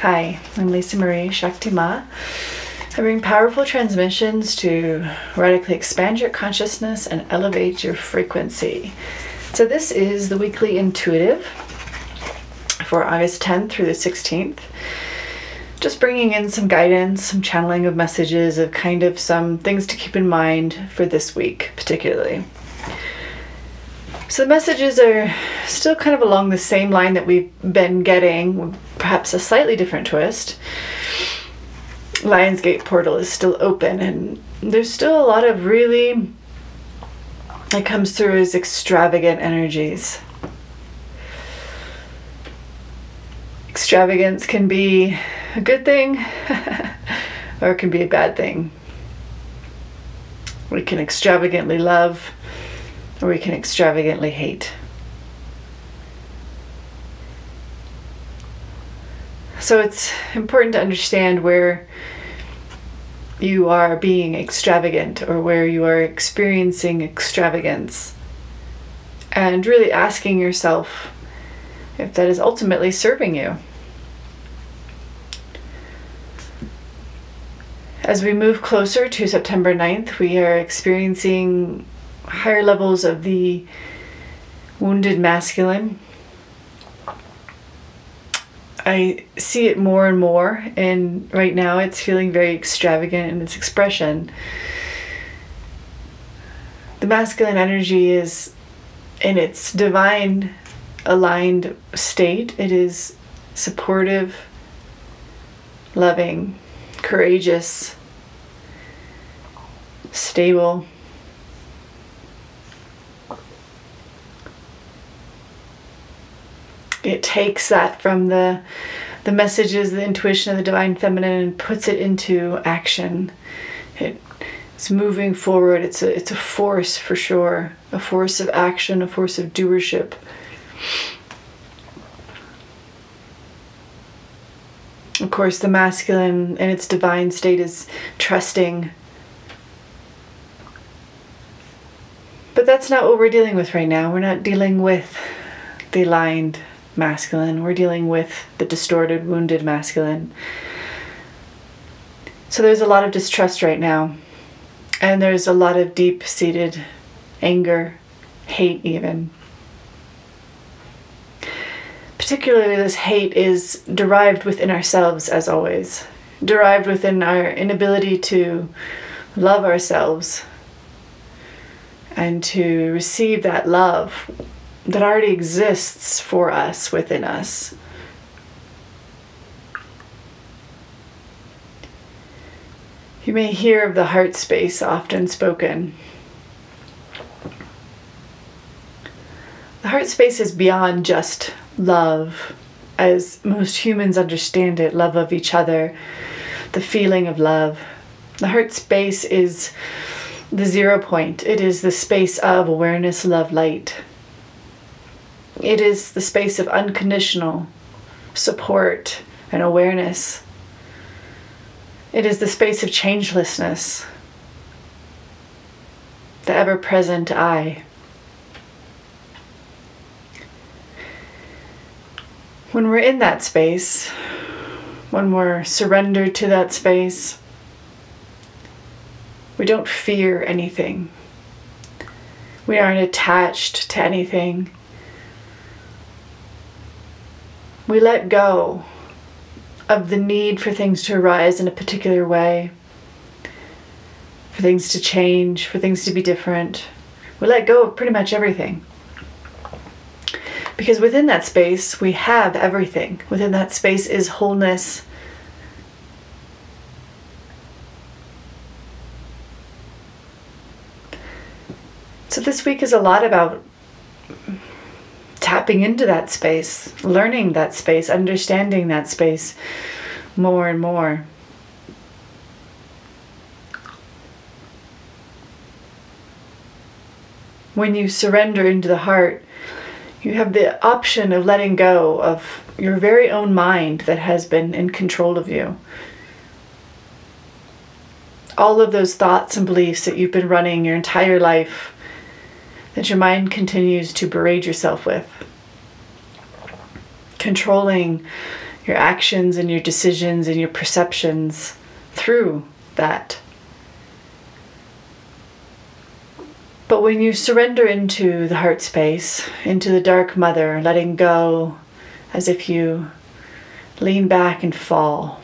Hi, I'm Lisa Marie Shakti Ma. I bring powerful transmissions to radically expand your consciousness and elevate your frequency. So this is the weekly intuitive for August 10th through the 16th. Just bringing in some guidance, some channeling of messages, of kind of some things to keep in mind for this week particularly. So the messages are still kind of along the same line that we've been getting, perhaps a slightly different twist. Lionsgate portal is still open, and there's still a lot of really, it comes through as extravagant energies. Extravagance can be a good thing or it can be a bad thing. We can extravagantly love or we can extravagantly hate. So it's important to understand where you are being extravagant or where you are experiencing extravagance, and really asking yourself if that is ultimately serving you. As we move closer to September 9th, we are experiencing higher levels of the wounded masculine. I see it more and more, and right now it's feeling very extravagant in its expression. The masculine energy is in its divine aligned state. It is supportive, loving, courageous, stable. It takes that from the messages, the intuition of the divine feminine, and puts it into action. It's moving forward. It's a force for sure, a force of action, a force of doership. Of course, the masculine in its divine state is trusting. But that's not what we're dealing with right now. We're not dealing with the aligned masculine. We're dealing with the distorted, wounded masculine. So there's a lot of distrust right now. And there's a lot of deep-seated anger, hate even. Particularly this hate is derived within ourselves, as always. Derived within our inability to love ourselves and to receive that love that already exists for us within us. You may hear of the heart space often spoken. The heart space is beyond just love, as most humans understand it, love of each other, the feeling of love. The heart space is the 0 point. It is the space of awareness, love, light. It is the space of unconditional support and awareness. It is the space of changelessness, the ever-present I. When we're in that space, when we're surrendered to that space, we don't fear anything. We aren't attached to anything. We let go of the need for things to arise in a particular way, for things to change, for things to be different. We let go of pretty much everything. Because within that space, we have everything. Within that space is wholeness. So this week is a lot about tapping into that space, learning that space, understanding that space more and more. When you surrender into the heart, you have the option of letting go of your very own mind that has been in control of you. All of those thoughts and beliefs that you've been running your entire life, that your mind continues to berate yourself with. controlling your actions and your decisions and your perceptions through that. But when you surrender into the heart space, into the dark mother, letting go as if you lean back and fall.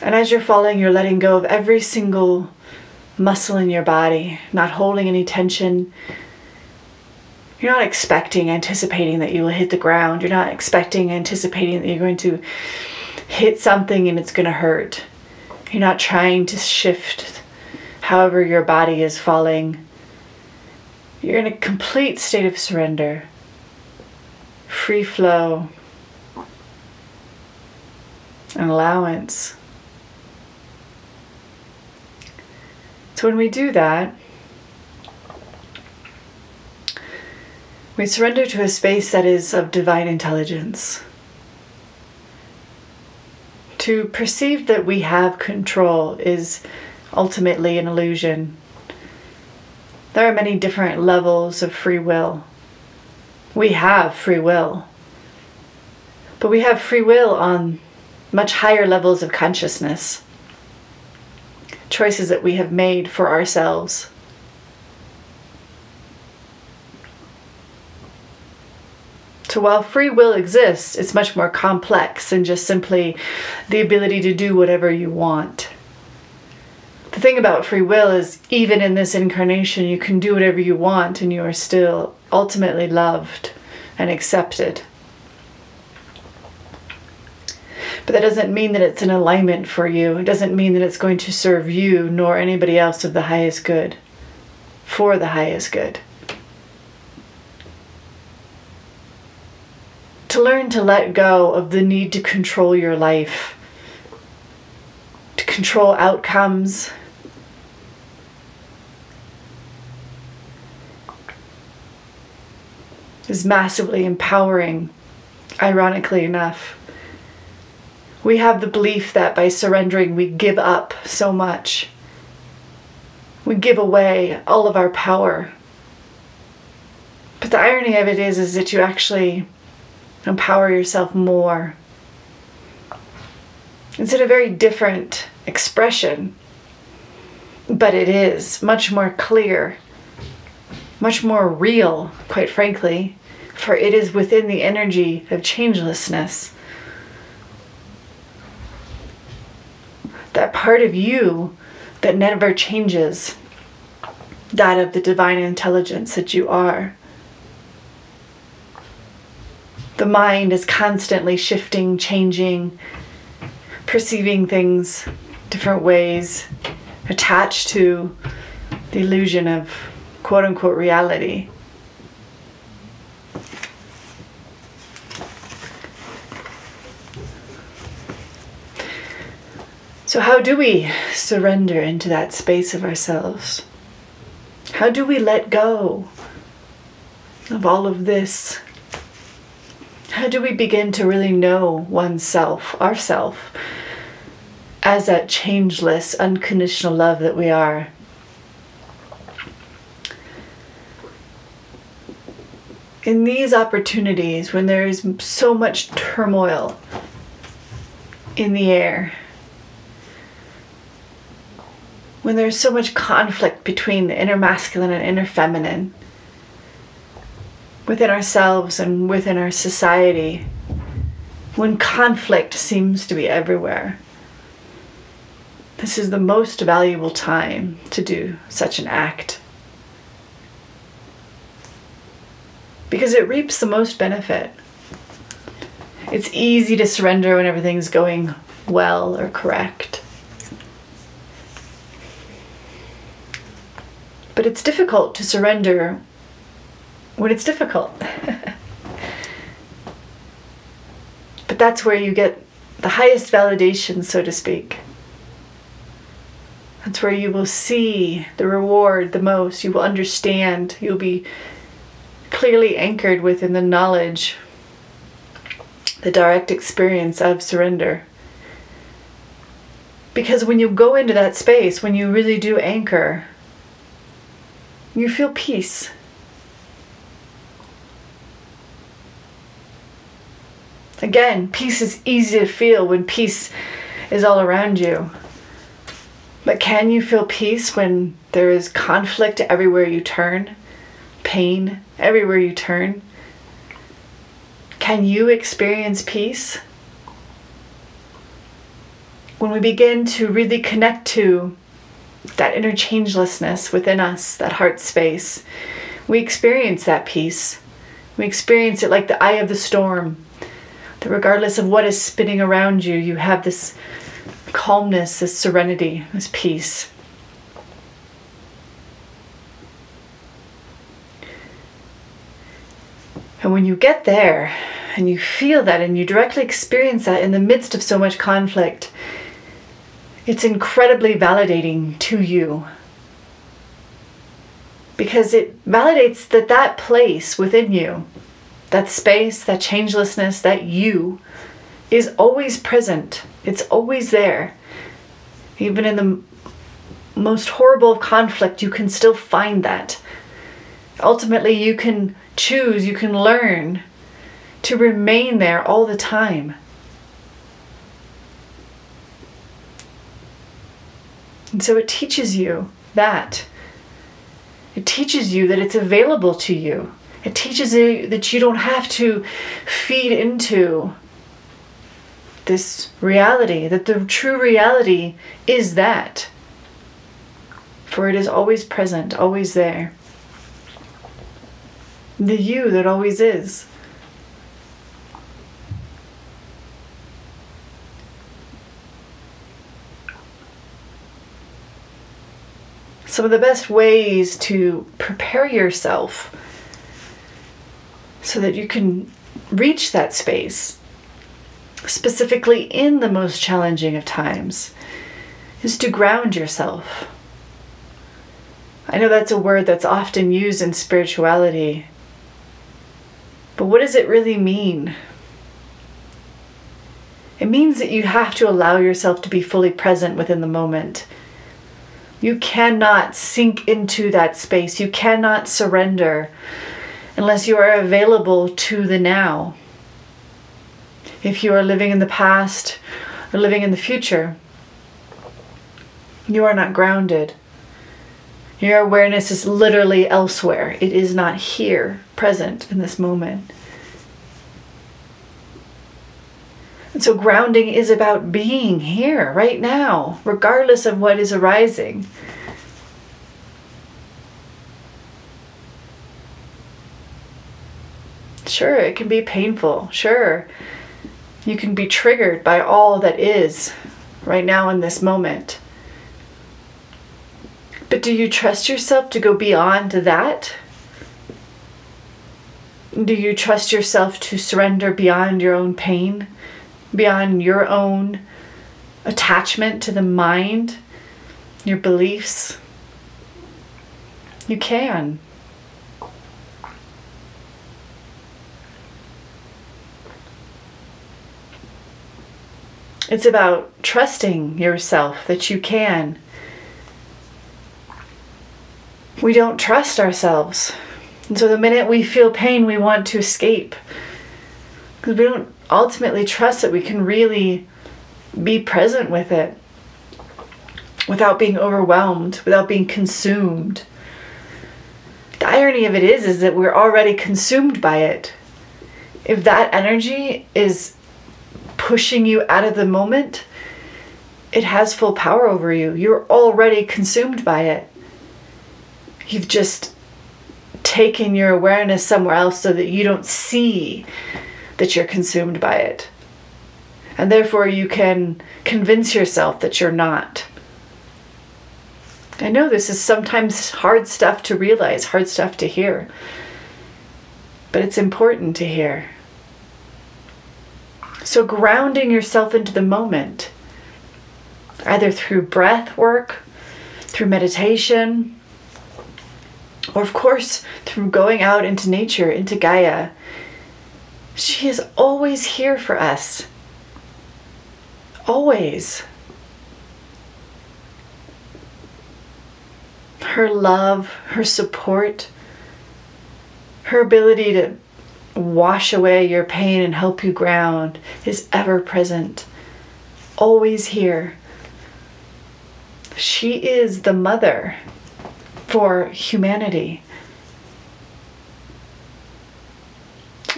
And as you're falling, you're letting go of every single muscle in your body, not holding any tension. You're not expecting, anticipating that you will hit the ground. You're not expecting, anticipating that you're going to hit something and it's going to hurt. You're not trying to shift however your body is falling. You're in a complete state of surrender, free flow, and allowance. So when we do that, we surrender to a space that is of divine intelligence. To perceive that we have control is ultimately an illusion. There are many different levels of free will. We have free will. But we have free will on much higher levels of consciousness. Choices that we have made for ourselves. So while free will exists, it's much more complex than just simply the ability to do whatever you want. The thing about free will is even in this incarnation, you can do whatever you want and you are still ultimately loved and accepted. But that doesn't mean that it's an alignment for you. It doesn't mean that it's going to serve you nor anybody else of the highest good, for the highest good. To learn to let go of the need to control your life, to control outcomes, is massively empowering, ironically enough. We have the belief that by surrendering, we give up so much. We give away all of our power. But the irony of it is that you actually empower yourself more. It's in a very different expression, but it is much more clear, much more real, quite frankly, for it is within the energy of changelessness. That part of you that never changes, that of the divine intelligence that you are. The mind is constantly shifting, changing, perceiving things different ways, attached to the illusion of quote-unquote reality. So how do we surrender into that space of ourselves? How do we let go of all of this? How do we begin to really know oneself, ourself, as that changeless, unconditional love that we are? In these opportunities, when there is so much turmoil in the air, when there's so much conflict between the inner masculine and inner feminine, within ourselves and within our society, when conflict seems to be everywhere, this is the most valuable time to do such an act. Because it reaps the most benefit. It's easy to surrender when everything's going well or correct. But it's difficult to surrender when it's difficult. But that's where you get the highest validation, so to speak. That's where you will see the reward the most. You will understand. You'll be clearly anchored within the knowledge, the direct experience of surrender. Because when you go into that space, when you really do anchor, you feel peace. Again, peace is easy to feel when peace is all around you. But can you feel peace when there is conflict everywhere you turn? Pain everywhere you turn? Can you experience peace? When we begin to really connect to that interchangelessness within us, that heart space, we experience that peace. We experience it like the eye of the storm. That regardless of what is spinning around you, you have this calmness, this serenity, this peace. And when you get there and you feel that and you directly experience that in the midst of so much conflict, it's incredibly validating to you. Because it validates that place within you, that space, that changelessness, that you is always present. It's always there. Even in the most horrible conflict, you can still find that. Ultimately, you can choose, you can learn to remain there all the time. And so it teaches you that. It teaches you that it's available to you. It teaches you that you don't have to feed into this reality, that the true reality is that. For it is always present, always there. The you that always is. Some of the best ways to prepare yourself so that you can reach that space, specifically in the most challenging of times, is to ground yourself. I know that's a word that's often used in spirituality, but what does it really mean? It means that you have to allow yourself to be fully present within the moment. You cannot sink into that space. You cannot surrender unless you are available to the now. If you are living in the past or living in the future, you are not grounded. Your awareness is literally elsewhere. It is not here, present in this moment. And so grounding is about being here, right now, regardless of what is arising. Sure, it can be painful. Sure, you can be triggered by all that is right now in this moment. But do you trust yourself to go beyond that? Do you trust yourself to surrender beyond your own pain? Beyond your own attachment to the mind, your beliefs? You can. It's about trusting yourself that you can. We don't trust ourselves. And so the minute we feel pain, we want to escape. Because we don't ultimately trust that we can really be present with it without being overwhelmed, without being consumed. The irony of it is that we're already consumed by it. If that energy is pushing you out of the moment, it has full power over you. You're already consumed by it. You've just taken your awareness somewhere else so that you don't see that you're consumed by it. And therefore you can convince yourself that you're not. I know this is sometimes hard stuff to realize, hard stuff to hear, but it's important to hear. So grounding yourself into the moment, either through breath work, through meditation, or of course through going out into nature, into Gaia. She is always here for us. Always. Her love, her support, her ability to wash away your pain and help you ground is ever present, always here. She is the mother for humanity.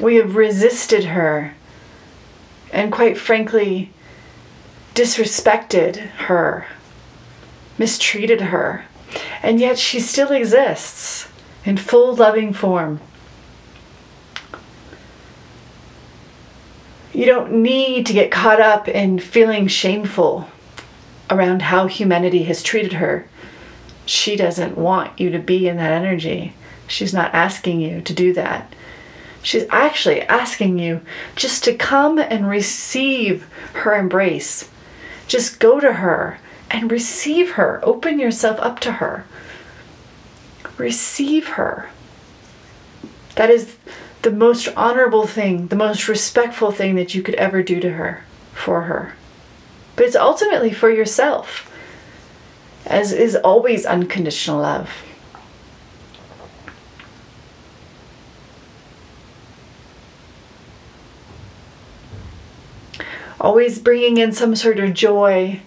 We have resisted her and, quite frankly, disrespected her, mistreated her, and yet she still exists in full loving form. You don't need to get caught up in feeling shameful around how humanity has treated her. She doesn't want you to be in that energy. She's not asking you to do that. She's actually asking you just to come and receive her embrace. Just go to her and receive her. Open yourself up to her. Receive her. That is the most honorable thing, the most respectful thing that you could ever do to her, for her. But it's ultimately for yourself, as is always unconditional love. Always bringing in some sort of joy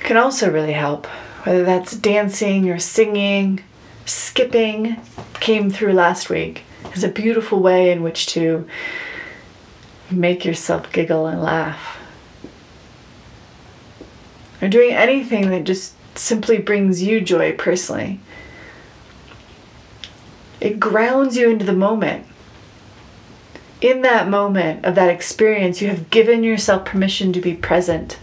can also really help, whether that's dancing or singing. Skipping came through last week. It's a beautiful way in which to make yourself giggle and laugh. Or doing anything that just simply brings you joy personally. It grounds you into the moment. In that moment of that experience, you have given yourself permission to be present.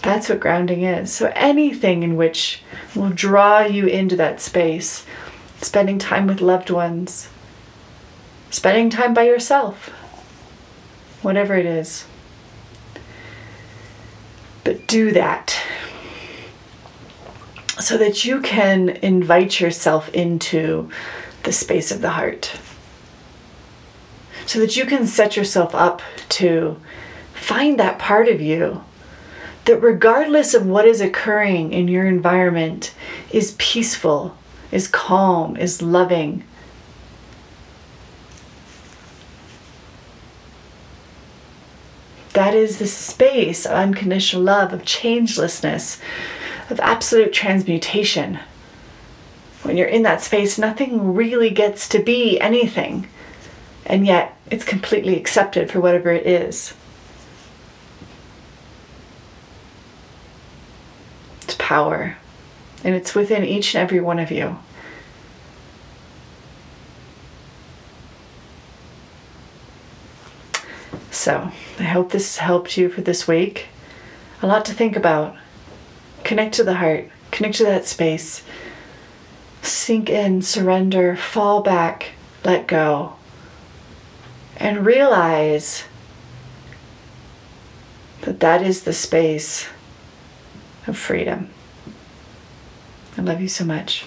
That's what grounding is. So anything in which will draw you into that space, spending time with loved ones, spending time by yourself, whatever it is. But do that so that you can invite yourself into the space of the heart, so that you can set yourself up to find that part of you that, regardless of what is occurring in your environment, is peaceful, is calm, is loving. That is the space of unconditional love, of changelessness, of absolute transmutation. When you're in that space, nothing really gets to be anything, and yet it's completely accepted for whatever it is. It's power, and it's within each and every one of you. So, I hope this helped you for this week. A lot to think about. Connect to the heart, connect to that space. Sink in, surrender, fall back, let go, and realize that that is the space of freedom. I love you so much.